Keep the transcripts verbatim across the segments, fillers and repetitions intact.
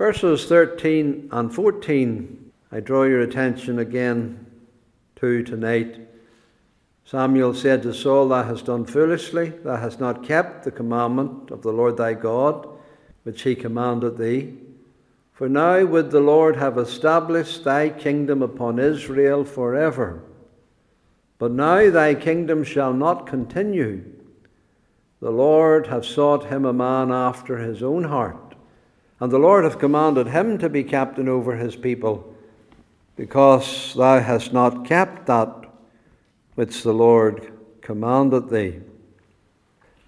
Verses thirteen and fourteen, I draw your attention again to tonight. Samuel said to Saul, "Thou hast done foolishly, thou hast not kept the commandment of the Lord thy God, which he commanded thee. For now would the Lord have established thy kingdom upon Israel forever. But now thy kingdom shall not continue. The Lord hath sought him a man after his own heart, and the Lord hath commanded him to be captain over his people, because thou hast not kept that which the Lord commanded thee."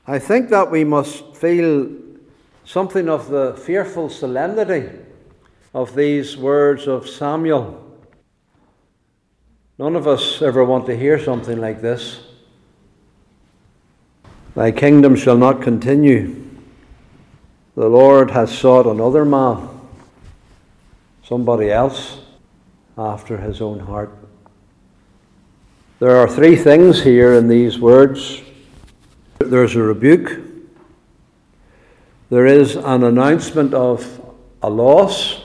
I think that we must feel something of the fearful solemnity of these words of Samuel. None of us ever want to hear something like this. Thy kingdom shall not continue. The Lord has sought another man, somebody else, after his own heart. There are three things here in these words. There's a rebuke. There is an announcement of a loss.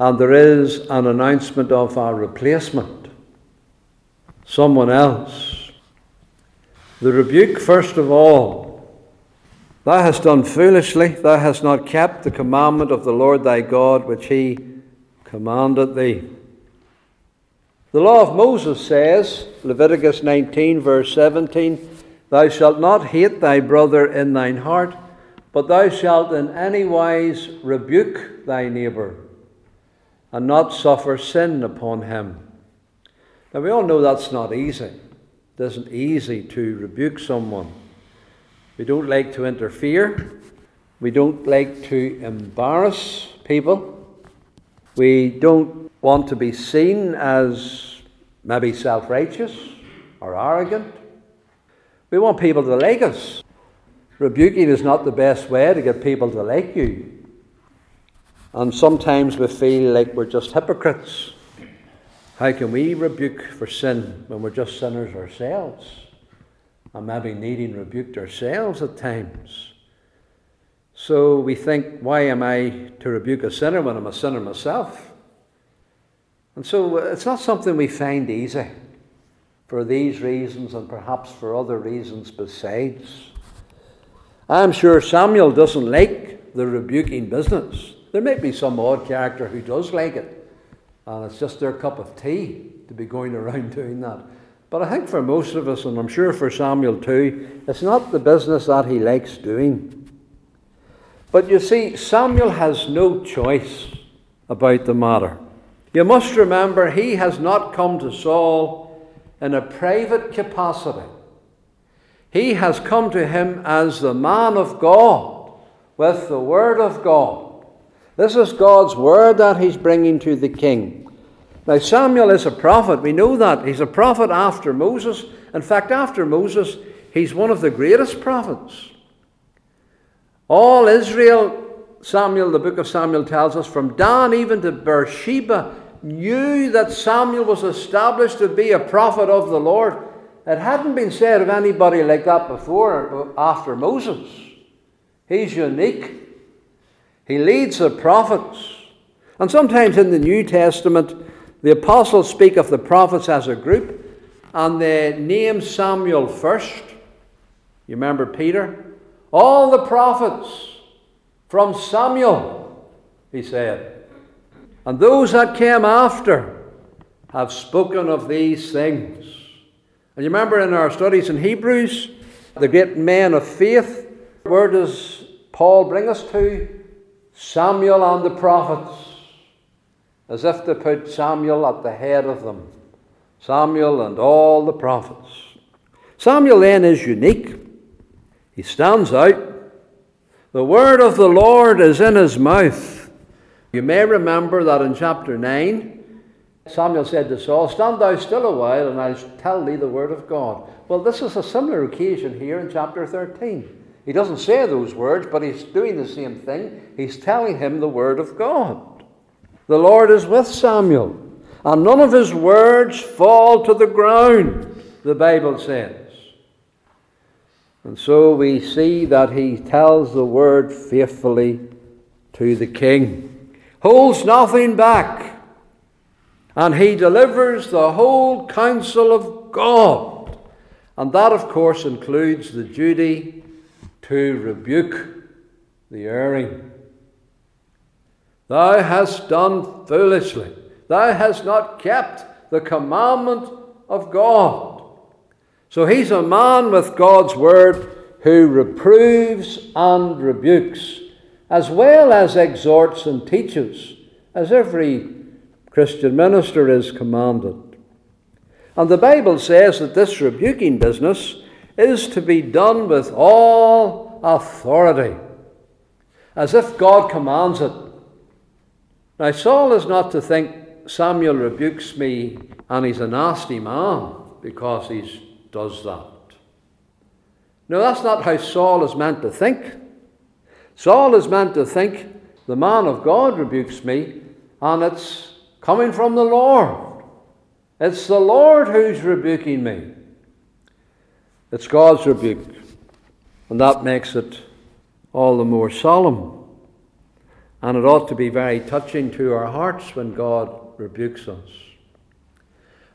And there is an announcement of our replacement, someone else. The rebuke, first of all, "Thou hast done foolishly, thou hast not kept the commandment of the Lord thy God, which he commanded thee." The law of Moses says, Leviticus nineteen, verse seventeen, "Thou shalt not hate thy brother in thine heart, but thou shalt in any wise rebuke thy neighbour, and not suffer sin upon him." Now we all know that's not easy. It isn't easy to rebuke someone. We don't like to interfere. We don't like to embarrass people. We don't want to be seen as maybe self-righteous or arrogant. We want people to like us. Rebuking is not the best way to get people to like you. And sometimes we feel like we're just hypocrites. How can we rebuke for sin when we're just sinners ourselves? And maybe needing rebuked ourselves at times. So we think, why am I to rebuke a sinner when I'm a sinner myself? And so it's not something we find easy, for these reasons and perhaps for other reasons besides. I'm sure Samuel doesn't like the rebuking business. There may be some odd character who does like it, and it's just their cup of tea to be going around doing that. But I think for most of us, and I'm sure for Samuel too, it's not the business that he likes doing. But you see, Samuel has no choice about the matter. You must remember, he has not come to Saul in a private capacity. He has come to him as the man of God, with the word of God. This is God's word that he's bringing to the king. Now, Samuel is a prophet. We know that. He's a prophet after Moses. In fact, after Moses, he's one of the greatest prophets. All Israel, Samuel, the book of Samuel tells us, from Dan even to Beersheba, knew that Samuel was established to be a prophet of the Lord. It hadn't been said of anybody like that before or after Moses. He's unique. He leads the prophets. And sometimes in the New Testament, the apostles speak of the prophets as a group, and they name Samuel first. You remember Peter? "All the prophets from Samuel," he said, "and those that came after have spoken of these things." And you remember in our studies in Hebrews, the great men of faith, where does Paul bring us to? Samuel and the prophets, as if to put Samuel at the head of them. Samuel and all the prophets. Samuel then is unique. He stands out. The word of the Lord is in his mouth. You may remember that in chapter nine, Samuel said to Saul, "Stand thou still a while, and I'll tell thee the word of God." Well, this is a similar occasion here in chapter thirteen. He doesn't say those words, but he's doing the same thing. He's telling him the word of God. The Lord is with Samuel, and none of his words fall to the ground, the Bible says. And so we see that he tells the word faithfully to the King, holds nothing back, and he delivers the whole counsel of God. And that, of course, includes the duty to rebuke the erring. Thou hast done foolishly. Thou hast not kept the commandment of God. So he's a man with God's word who reproves and rebukes, as well as exhorts and teaches, as every Christian minister is commanded. And the Bible says that this rebuking business is to be done with all authority, as if God commands it. Now, Saul is not to think Samuel rebukes me and he's a nasty man because he does that. No, that's not how Saul is meant to think. Saul is meant to think, the man of God rebukes me, and it's coming from the Lord. It's the Lord who's rebuking me. It's God's rebuke, and that makes it all the more solemn. And it ought to be very touching to our hearts when God rebukes us.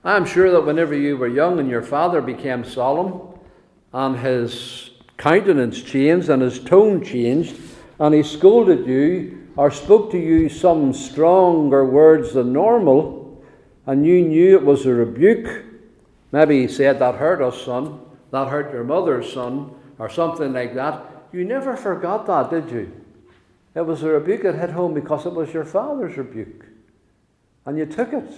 I'm sure that whenever you were young and your father became solemn, and his countenance changed and his tone changed, and he scolded you or spoke to you some stronger words than normal, and you knew it was a rebuke. Maybe he said, "That hurt us, son. That hurt your mother's son," or something like that. You never forgot that, did you? It was a rebuke that hit home because it was your father's rebuke, and you took it.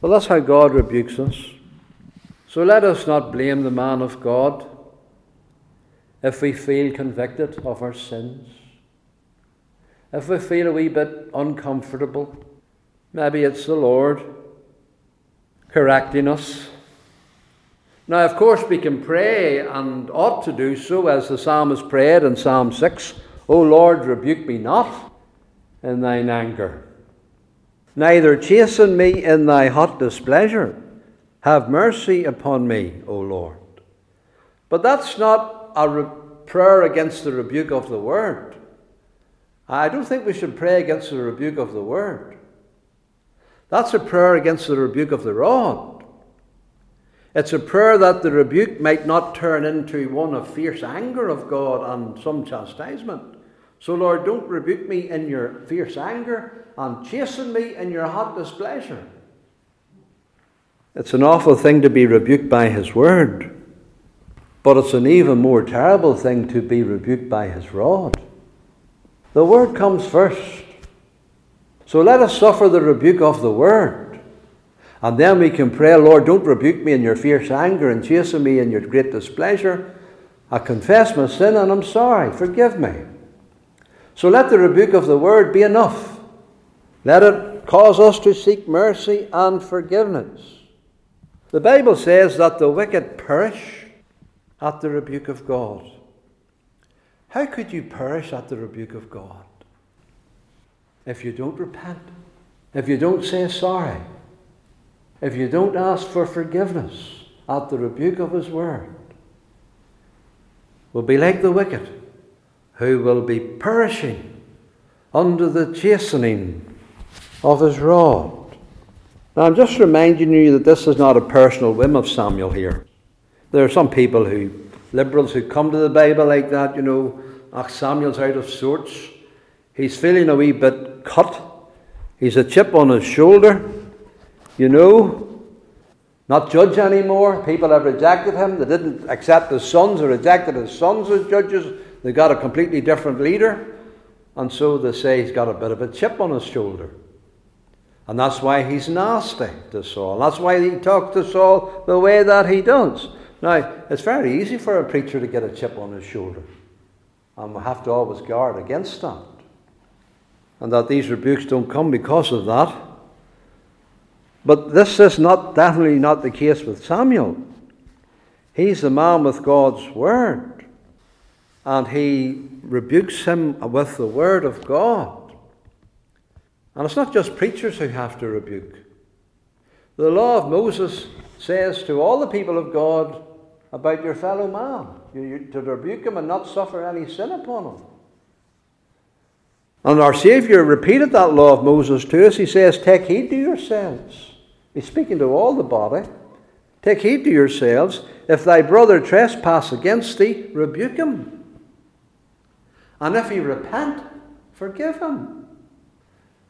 Well, that's how God rebukes us. So let us not blame the man of God if we feel convicted of our sins, if we feel a wee bit uncomfortable. Maybe it's the Lord correcting us. Now, of course, we can pray, and ought to do so, as the psalmist prayed in Psalm six, "O Lord, rebuke me not in thine anger. Neither chasten me in thy hot displeasure. Have mercy upon me, O Lord." But that's not a re- prayer against the rebuke of the word. I don't think we should pray against the rebuke of the word. That's a prayer against the rebuke of the rod. It's a prayer that the rebuke might not turn into one of fierce anger of God and some chastisement. So, Lord, don't rebuke me in your fierce anger, and chasten me in your hot displeasure. It's an awful thing to be rebuked by his word, but it's an even more terrible thing to be rebuked by his rod. The word comes first. So let us suffer the rebuke of the word. And then we can pray, "Lord, don't rebuke me in your fierce anger and chasten me in your great displeasure. I confess my sin and I'm sorry. Forgive me." So let the rebuke of the word be enough. Let it cause us to seek mercy and forgiveness. The Bible says that the wicked perish at the rebuke of God. How could you perish at the rebuke of God? If you don't repent, if you don't say sorry, if you don't ask for forgiveness at the rebuke of his word, will be like the wicked, who will be perishing under the chastening of his rod. Now, I'm just reminding you that this is not a personal whim of Samuel here. There are some people who, liberals who come to the Bible like that, you know, "Ah, Samuel's out of sorts. He's feeling a wee bit cut. He's a chip on his shoulder. You know, not judge anymore. People have rejected him. They didn't accept his sons. They rejected his sons as judges. They got a completely different leader." And so they say he's got a bit of a chip on his shoulder. And that's why he's nasty to Saul. That's why he talks to Saul the way that he does. Now, it's very easy for a preacher to get a chip on his shoulder, and we have to always guard against that. And that these rebukes don't come because of that. But this is not definitely not the case with Samuel. He's the man with God's word, and he rebukes him with the word of God. And it's not just preachers who have to rebuke. The law of Moses says to all the people of God about your fellow man, you, you, to rebuke him and not suffer any sin upon him. And our Saviour repeated that law of Moses to us. He says, take heed to yourselves. He's speaking to all the body. Take heed to yourselves. If thy brother trespass against thee, rebuke him. And if he repent, forgive him.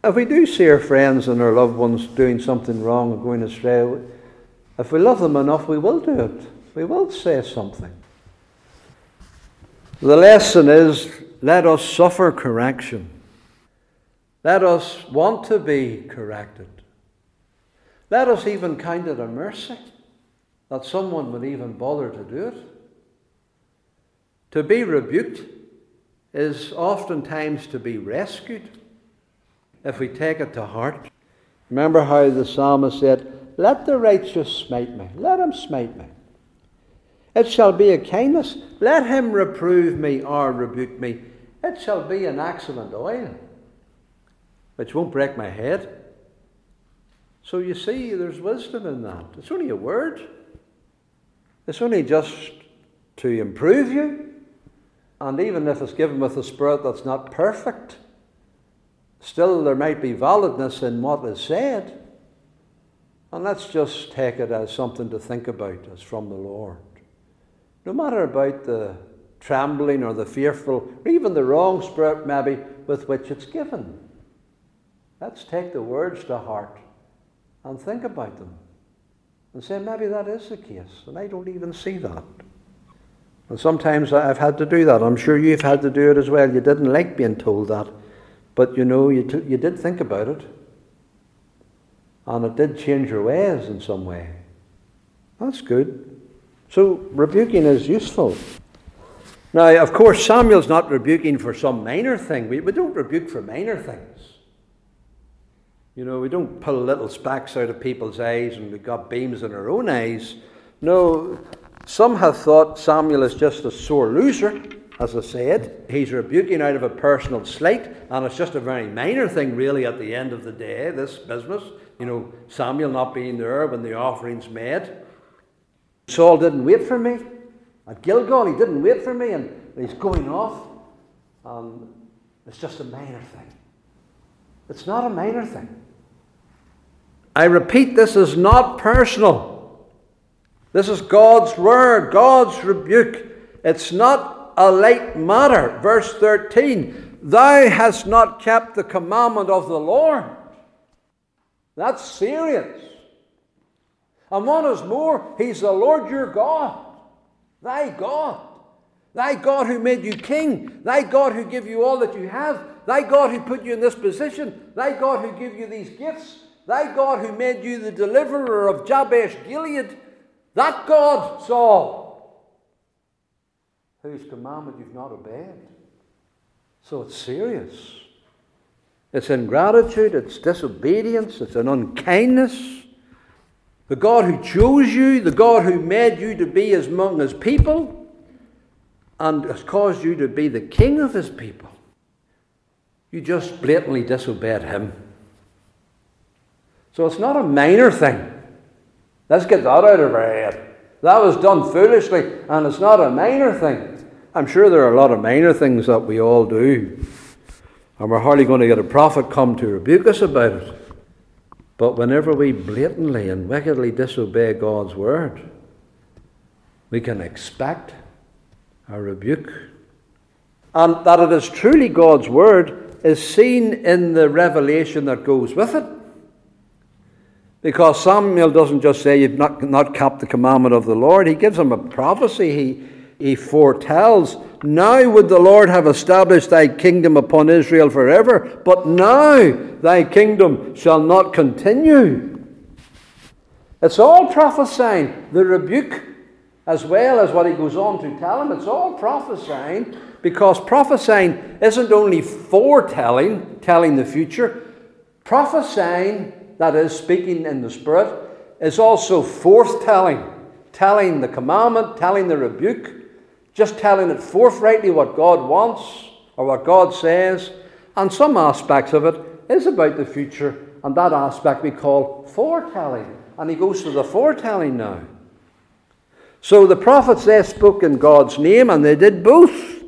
If we do see our friends and our loved ones doing something wrong or going astray, if we love them enough, we will do it. We will say something. The lesson is, let us suffer correction. Let us want to be corrected. Let us even count it a mercy that someone would even bother to do it. To be rebuked is oftentimes to be rescued if we take it to heart. Remember how the psalmist said, let the righteous smite me, let him smite me. It shall be a kindness, let him reprove me or rebuke me. It shall be an excellent oil, which won't break my head. So you see, there's wisdom in that. It's only a word. It's only just to improve you. And even if it's given with a spirit that's not perfect, still there might be validness in what is said. And let's just take it as something to think about, as from the Lord. No matter about the trembling or the fearful, or even the wrong spirit maybe with which it's given. Let's take the words to heart and think about them and say, maybe that is the case, and I don't even see that. And sometimes I've had to do that. I'm sure you've had to do it as well. You didn't like being told that, but you know, you, t- you did think about it, and it did change your ways in some way. That's good. So rebuking is useful. Now, of course, Samuel's not rebuking for some minor thing. We, we don't rebuke for minor things. You know, we don't pull little specks out of people's eyes and we've got beams in our own eyes. No, some have thought Samuel is just a sore loser, as I said. He's rebuking out of a personal slight, and it's just a very minor thing really at the end of the day, this business. You know, Samuel not being there when the offering's made. Saul didn't wait for me. At Gilgal, he didn't wait for me, and he's going off. Um, it's just a minor thing. It's not a minor thing. I repeat, this is not personal. This is God's word, God's rebuke. It's not a light matter. Verse thirteen, thou hast not kept the commandment of the Lord. That's serious. And what is more, he's the Lord your God, thy God. Thy God who made you king, thy God who gave you all that you have, thy God who put you in this position, thy God who gave you these gifts, thy God who made you the deliverer of Jabesh Gilead, that God, Saul, whose commandment you've not obeyed. So it's serious. It's ingratitude, it's disobedience, it's an unkindness. The God who chose you, the God who made you to be among his people, and has caused you to be the king of his people, you just blatantly disobeyed him. So it's not a minor thing. Let's get that out of our head. That was done foolishly, and it's not a minor thing. I'm sure there are a lot of minor things that we all do, and we're hardly going to get a prophet come to rebuke us about it. But whenever we blatantly and wickedly disobey God's word, we can expect a rebuke. And that it is truly God's word is seen in the revelation that goes with it. Because Samuel doesn't just say, you've not, not kept the commandment of the Lord. He gives him a prophecy. He, he foretells, now would the Lord have established thy kingdom upon Israel forever, but now thy kingdom shall not continue. It's all prophesying. The rebuke, as well as what he goes on to tell him, it's all prophesying, because prophesying isn't only foretelling, telling the future. Prophesying, that is, speaking in the Spirit, is also forthtelling, telling the commandment, telling the rebuke, just telling it forthrightly what God wants or what God says. And some aspects of it is about the future, and that aspect we call foretelling. And he goes to the foretelling now. So the prophets, they spoke in God's name, and they did both.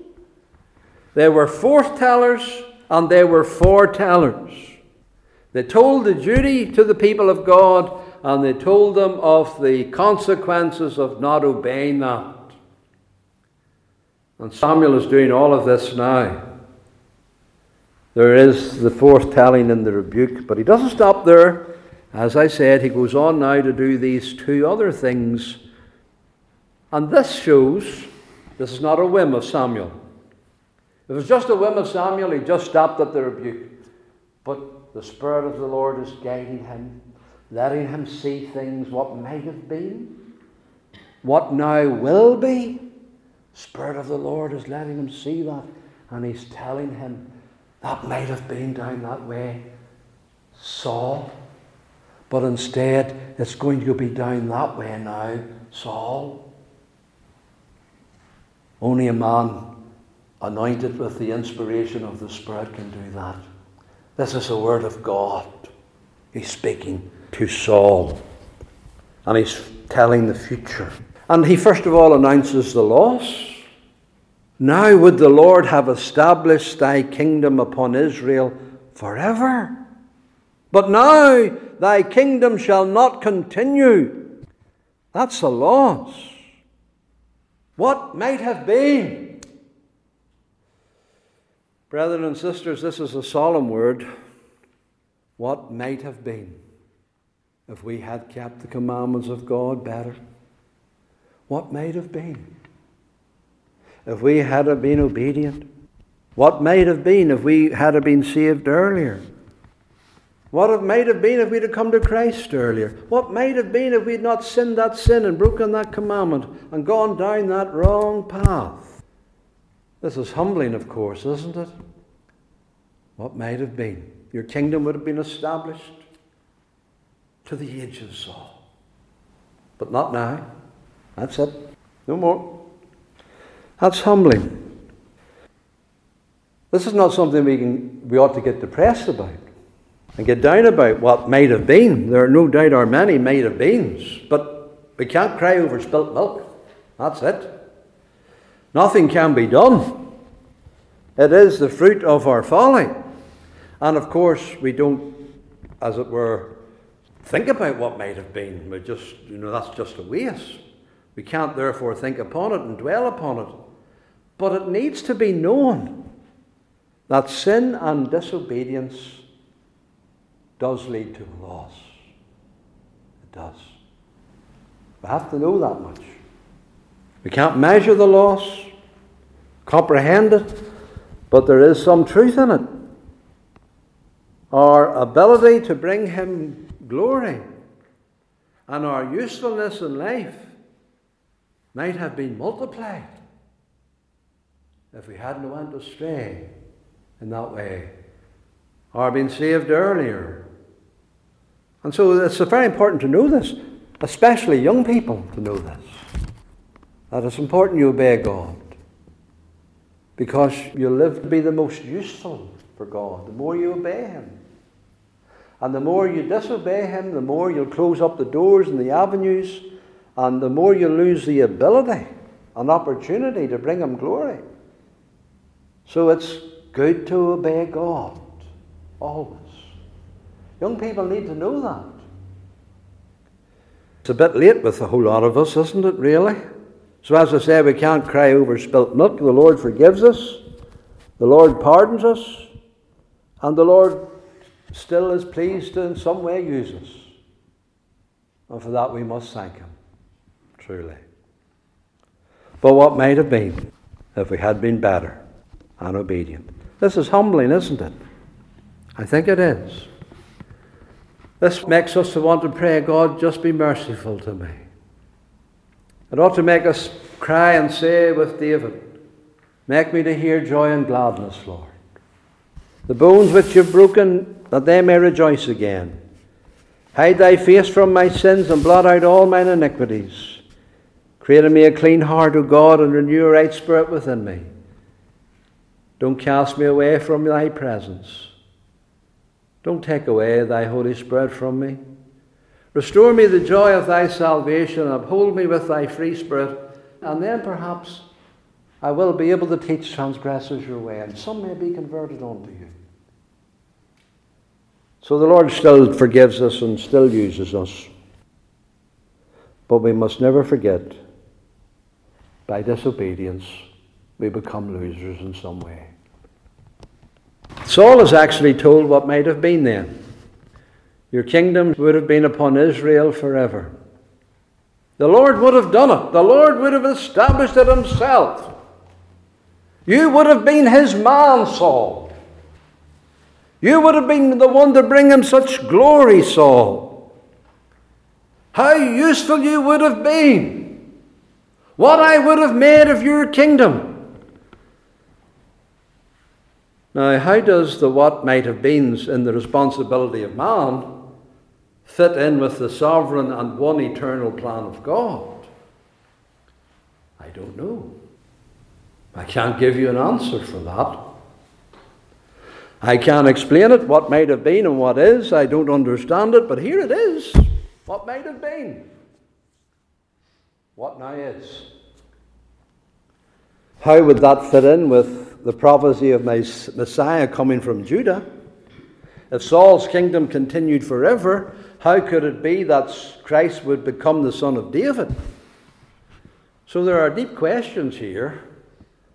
They were foretellers and they were foretellers. They told the duty to the people of God, and they told them of the consequences of not obeying that. And Samuel is doing all of this now. There is the foretelling and the rebuke, but he doesn't stop there. As I said, he goes on now to do these two other things. And this shows this is not a whim of Samuel. If it was just a whim of Samuel, he just stopped at the rebuke. But the Spirit of the Lord is guiding him, letting him see things, what might have been, what now will be. Spirit of the Lord is letting him see that, and he's telling him, that might have been down that way, Saul, but instead it's going to be down that way now, Saul. Only a man anointed with the inspiration of the Spirit can do that. This is a word of God. He's speaking to Saul, and he's telling the future. And he first of all announces the loss. Now would the Lord have established thy kingdom upon Israel forever. But now thy kingdom shall not continue. That's a loss. What might have been? Brethren and sisters, this is a solemn word. What might have been if we had kept the commandments of God better? What might have been if we had been obedient? What might have been if we had been saved earlier? What might have been if we'd have come to Christ earlier? What might have been if we'd not sinned that sin and broken that commandment and gone down that wrong path? This is humbling, of course, isn't it? What might have been? Your kingdom would have been established to the ages, Saul. But not now. That's it. No more. That's humbling. This is not something we can, we ought to get depressed about and get down about what might have been. There are no doubt are many might have beens, but we can't cry over spilt milk. That's it. Nothing can be done. It is the fruit of our folly. And of course, we don't, as it were, think about what might have been. We just, you know, that's just a waste. We can't therefore think upon it and dwell upon it. But it needs to be known that sin and disobedience does lead to loss. It does. We have to know that much. We can't measure the loss, comprehend it, but there is some truth in it. Our ability to bring Him glory and our usefulness in life might have been multiplied if we hadn't went astray in that way, or been saved earlier. And so it's very important to know this, especially young people to know this, that it's important you obey God, because you'll live to be the most useful for God, the more you obey Him. And the more you disobey Him, the more you'll close up the doors and the avenues, and the more you lose the ability and opportunity to bring Him glory. So it's good to obey God, always. Young people need to know that. It's a bit late with a whole lot of us, isn't it, really? So as I say, we can't cry over spilt milk. The Lord forgives us. The Lord pardons us. And the Lord still is pleased to in some way use us. And for that we must thank Him. Truly. But what might have been if we had been better and obedient? This is humbling, isn't it? I think it is. This makes us to want to pray, God, just be merciful to me. It ought to make us cry and say with David, make me to hear joy and gladness, Lord. The bones which you've broken, that they may rejoice again. Hide thy face from my sins and blot out all mine iniquities. Create in me a clean heart, O God, and renew a right spirit within me. Don't cast me away from thy presence. Don't take away thy Holy Spirit from me. Restore me the joy of thy salvation, and uphold me with thy free spirit, and then perhaps I will be able to teach transgressors your way, and some may be converted unto you. So the Lord still forgives us and still uses us. But we must never forget, by disobedience, we become losers in some way. Saul is actually told what might have been then. Your kingdom would have been upon Israel forever. The Lord would have done it. The Lord would have established it himself. You would have been his man, Saul. You would have been the one to bring him such glory, Saul. How useful you would have been. What I would have made of your kingdom. Now, how does the what might have beens in the responsibility of man fit in with the sovereign and one eternal plan of God? I don't know. I can't give you an answer for that. I can't explain it, what might have been and what is. I don't understand it, but here it is. What might have been. What now is. How would that fit in with the prophecy of my Messiah coming from Judah? If Saul's kingdom continued forever, how could it be that Christ would become the son of David? So there are deep questions here.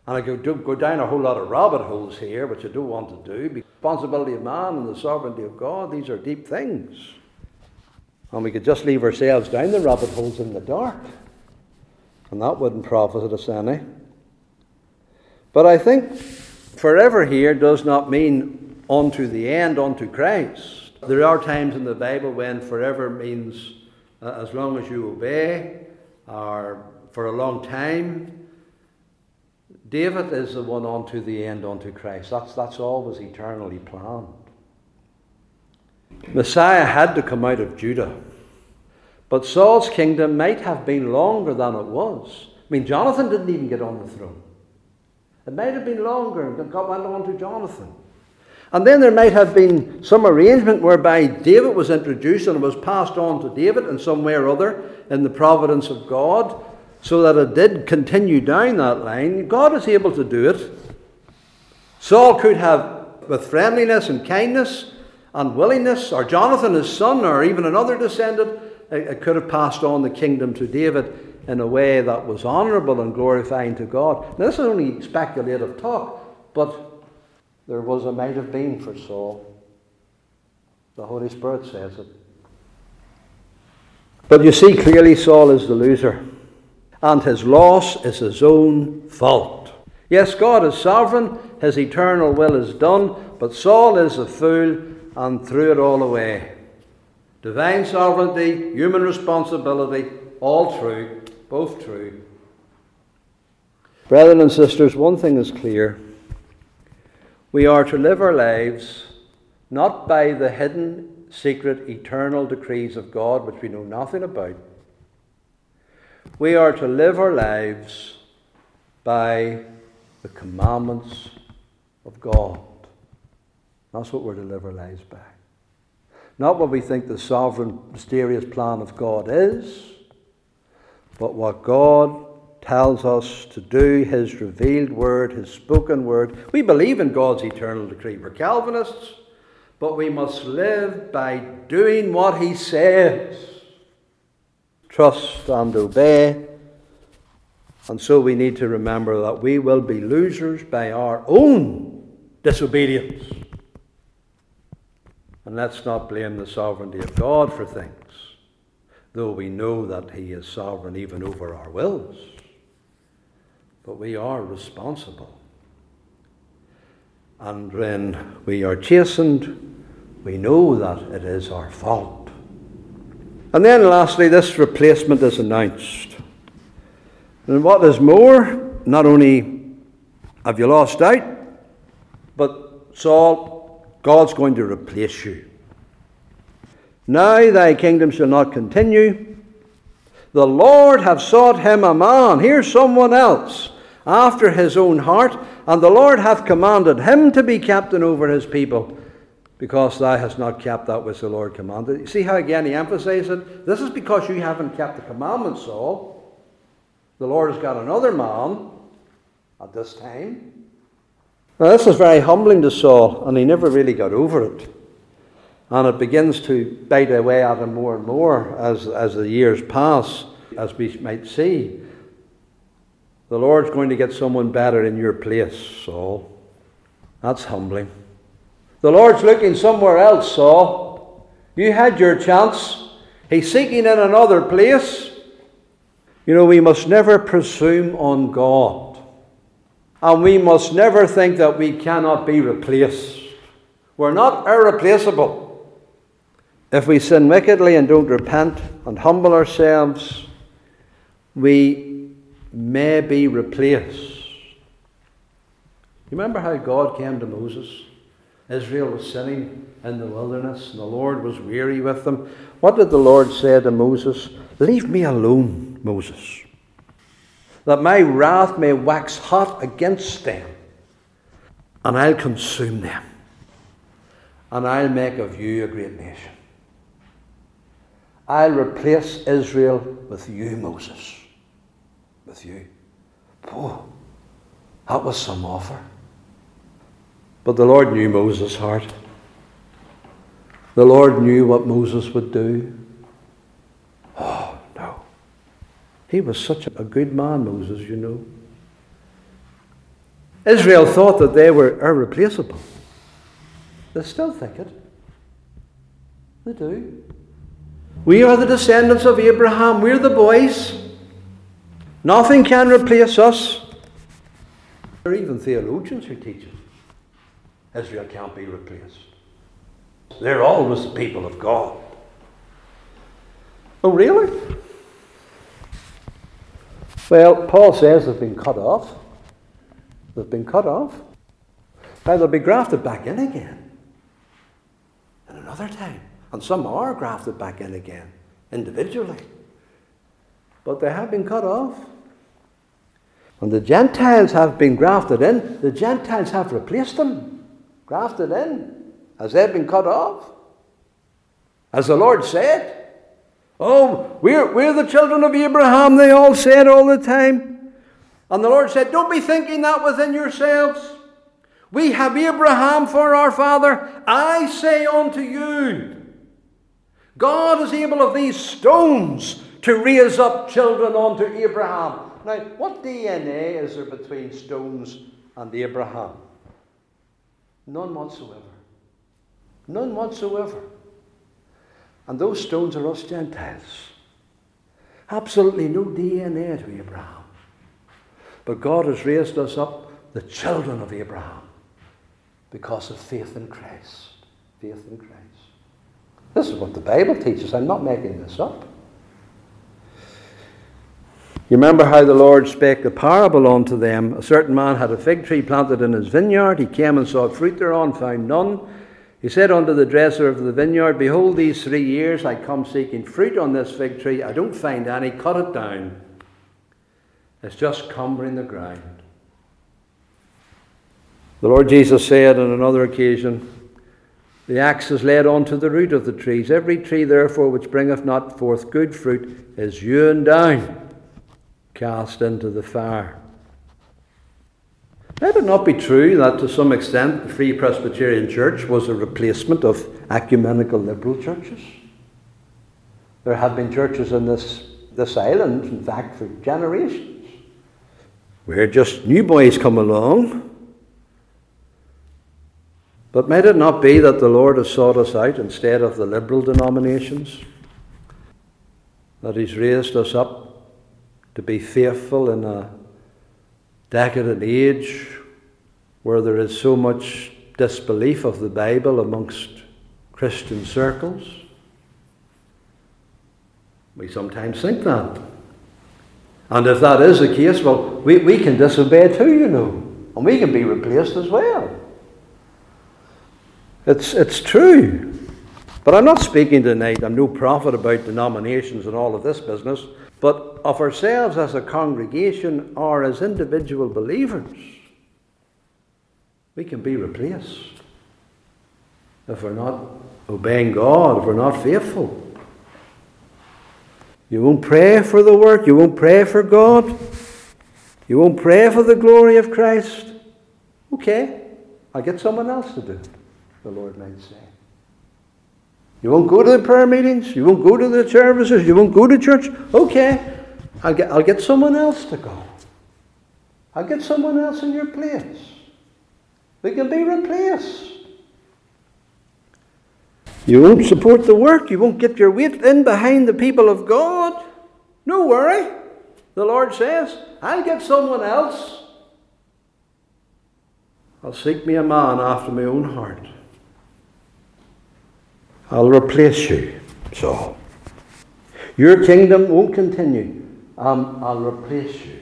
And I could do, go down a whole lot of rabbit holes here, which I don't want to do. The responsibility of man and the sovereignty of God, these are deep things. And we could just leave ourselves down the rabbit holes in the dark. And that wouldn't profit us any. But I think forever here does not mean unto the end, unto Christ. There are times in the Bible when forever means uh, as long as you obey, or for a long time. David is the one unto the end, unto Christ. That's, that's always eternally planned. Messiah had to come out of Judah. But Saul's kingdom might have been longer than it was. I mean, Jonathan didn't even get on the throne. It might have been longer. God went on to Jonathan. And then there might have been some arrangement whereby David was introduced and it was passed on to David in some way or other in the providence of God, so that it did continue down that line. God is able to do it. Saul could have, with friendliness and kindness and willingness, or Jonathan his son, or even another descendant, it could have passed on the kingdom to David in a way that was honourable and glorifying to God. Now, this is only speculative talk, but there was a might have been for Saul. The Holy Spirit says it. But you see clearly Saul is the loser. And his loss is his own fault. Yes, God is sovereign. His eternal will is done. But Saul is a fool and threw it all away. Divine sovereignty, human responsibility, all true, both true. Brethren and sisters, one thing is clear. We are to live our lives not by the hidden, secret, eternal decrees of God, which we know nothing about. We are to live our lives by the commandments of God. That's what we're to live our lives by. Not what we think the sovereign, mysterious plan of God is, but what God tells us to do, his revealed word, his spoken word. We believe in God's eternal decree. We're Calvinists, but we must live by doing what he says. Trust and obey. And so we need to remember that we will be losers by our own disobedience. And let's not blame the sovereignty of God for things, though we know that he is sovereign even over our wills. But we are responsible. And when we are chastened, we know that it is our fault. And then lastly, this replacement is announced. And what is more, not only have you lost out, but Saul, God's going to replace you. Now thy kingdom shall not continue. The Lord hath sought him a man. Here's someone else, after his own heart. And the Lord hath commanded him to be captain over his people, because thou hast not kept that which the Lord commanded. You see how again he emphasizes it? This is because you haven't kept the commandments, Saul. The Lord has got another man at this time. Now this is very humbling to Saul, and he never really got over it. And it begins to bite away at him more and more as, as the years pass, as we might see. The Lord's going to get someone better in your place, Saul. That's humbling. The Lord's looking somewhere else, Saul. You had your chance. He's seeking in another place. You know, we must never presume on God. And we must never think that we cannot be replaced. We're not irreplaceable. If we sin wickedly and don't repent and humble ourselves, we may be replaced. You remember how God came to Moses? Israel was sinning in the wilderness, and the Lord was weary with them. What did the Lord say to Moses? Leave me alone, Moses, that my wrath may wax hot against them, and I'll consume them, and I'll make of you a great nation. I'll replace Israel with you, Moses. With you. Oh, that was some offer. But the Lord knew Moses' heart. The Lord knew what Moses would do. Oh, no. He was such a good man, Moses, you know. Israel thought that they were irreplaceable. They still think it. They do. We are the descendants of Abraham. We're the boys. Nothing can replace us. There are even theologians who teach it. Israel can't be replaced. They're always the people of God. Oh, really? Well, Paul says they've been cut off. They've been cut off. Now they'll be grafted back in again. And another time. And some are grafted back in again, individually. But they have been cut off. And the Gentiles have been grafted in. The Gentiles have replaced them. Grafted in. As they've been cut off. As the Lord said. Oh, we're, we're the children of Abraham, they all said all the time. And the Lord said, don't be thinking that within yourselves. We have Abraham for our father. I say unto you, God is able of these stones to raise up children unto Abraham. Now, what D N A is there between stones and Abraham? None whatsoever. None whatsoever. And those stones are us Gentiles. Absolutely no D N A to Abraham. But God has raised us up the children of Abraham because of faith in Christ. Faith in Christ. This is what the Bible teaches. I'm not making this up. You remember how the Lord spake the parable unto them. A certain man had a fig tree planted in his vineyard. He came and sought fruit thereon, found none. He said unto the dresser of the vineyard, behold, these three years I come seeking fruit on this fig tree. I don't find any. Cut it down. It's just cumbering the ground. The Lord Jesus said on another occasion, the axe is laid unto the root of the trees. Every tree, therefore, which bringeth not forth good fruit is hewn down, cast into the fire. Let it not be true that, to some extent, the Free Presbyterian Church was a replacement of ecumenical liberal churches. There have been churches in this, this island, in fact, for generations, where just new boys come along. But might it not be that the Lord has sought us out instead of the liberal denominations? That he's raised us up to be faithful in a decadent age where there is so much disbelief of the Bible amongst Christian circles? We sometimes think that. And if that is the case, well, we, we can disobey too, you know. And we can be replaced as well. It's it's true. But I'm not speaking tonight. I'm no prophet about denominations and all of this business. But of ourselves as a congregation or as individual believers, we can be replaced if we're not obeying God, if we're not faithful. You won't pray for the work. You won't pray for God. You won't pray for the glory of Christ. Okay, I'll get someone else to do it, the Lord might say. You won't go to the prayer meetings? You won't go to the services? You won't go to church? Okay, I'll get, I'll get someone else to go. I'll get someone else in your place. They can be replaced. You won't support the work. You won't get your weight in behind the people of God. No worry. The Lord says, I'll get someone else. I'll seek me a man after my own heart. I'll replace you. So, your kingdom won't continue. Um, I'll replace you.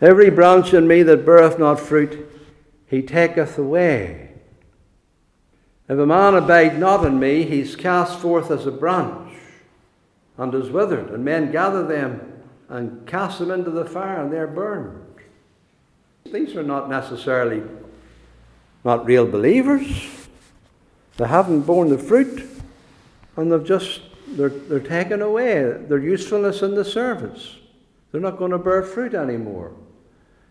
Every branch in me that beareth not fruit, he taketh away. If a man abide not in me, he is cast forth as a branch, and is withered, and men gather them, and cast them into the fire, and they are burned. These are not necessarily not real believers. They haven't borne the fruit, and they've just they're they're taken away. Their usefulness in the service. They're not going to bear fruit anymore.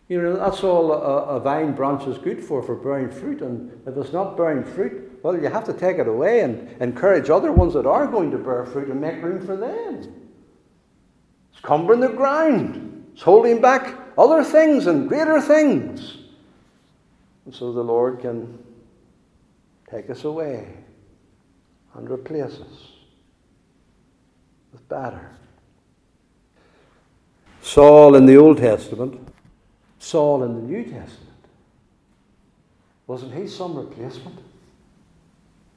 You know, that's all a, a vine branch is good for, for bearing fruit. And if it's not bearing fruit, well, you have to take it away and encourage other ones that are going to bear fruit and make room for them. It's cumbering the ground. It's holding back other things and greater things. And so the Lord can take us away and replace us with better. Saul in the Old Testament, Saul in the New Testament. Wasn't he some replacement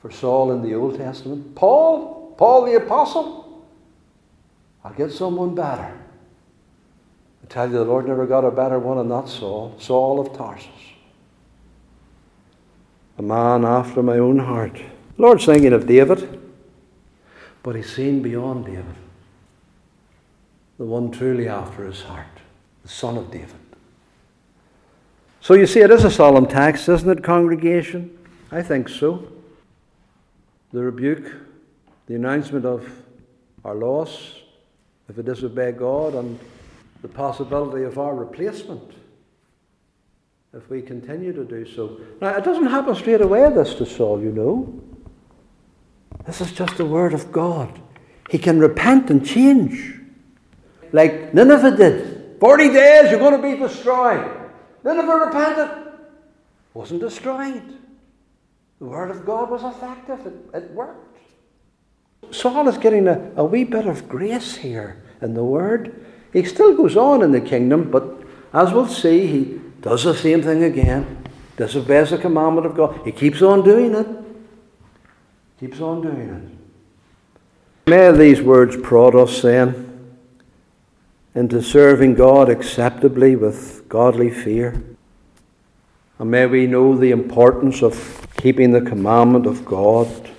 for Saul in the Old Testament? Paul, Paul the Apostle. I'll get someone better. I tell you, the Lord never got a better one than that Saul, Saul of Tarsus. A man after my own heart. The Lord's thinking of David, but he's seen beyond David. The one truly after his heart, the son of David. So you see, it is a solemn text, isn't it, congregation? I think so. The rebuke, the announcement of our loss, if we disobey God, and the possibility of our replacement, if we continue to do so. Now, it doesn't happen straight away, this to Saul, you know. This is just the word of God. He can repent and change. Like Nineveh did. Forty days, you're going to be destroyed. Nineveh repented, wasn't destroyed. The word of God was effective, it, it worked. Saul is getting a, a wee bit of grace here in the word. He still goes on in the kingdom, but as we'll see, he does the same thing again. Disobeys the commandment of God. He keeps on doing it. Keeps on doing it. May these words prod us then into serving God acceptably with godly fear. And may we know the importance of keeping the commandment of God.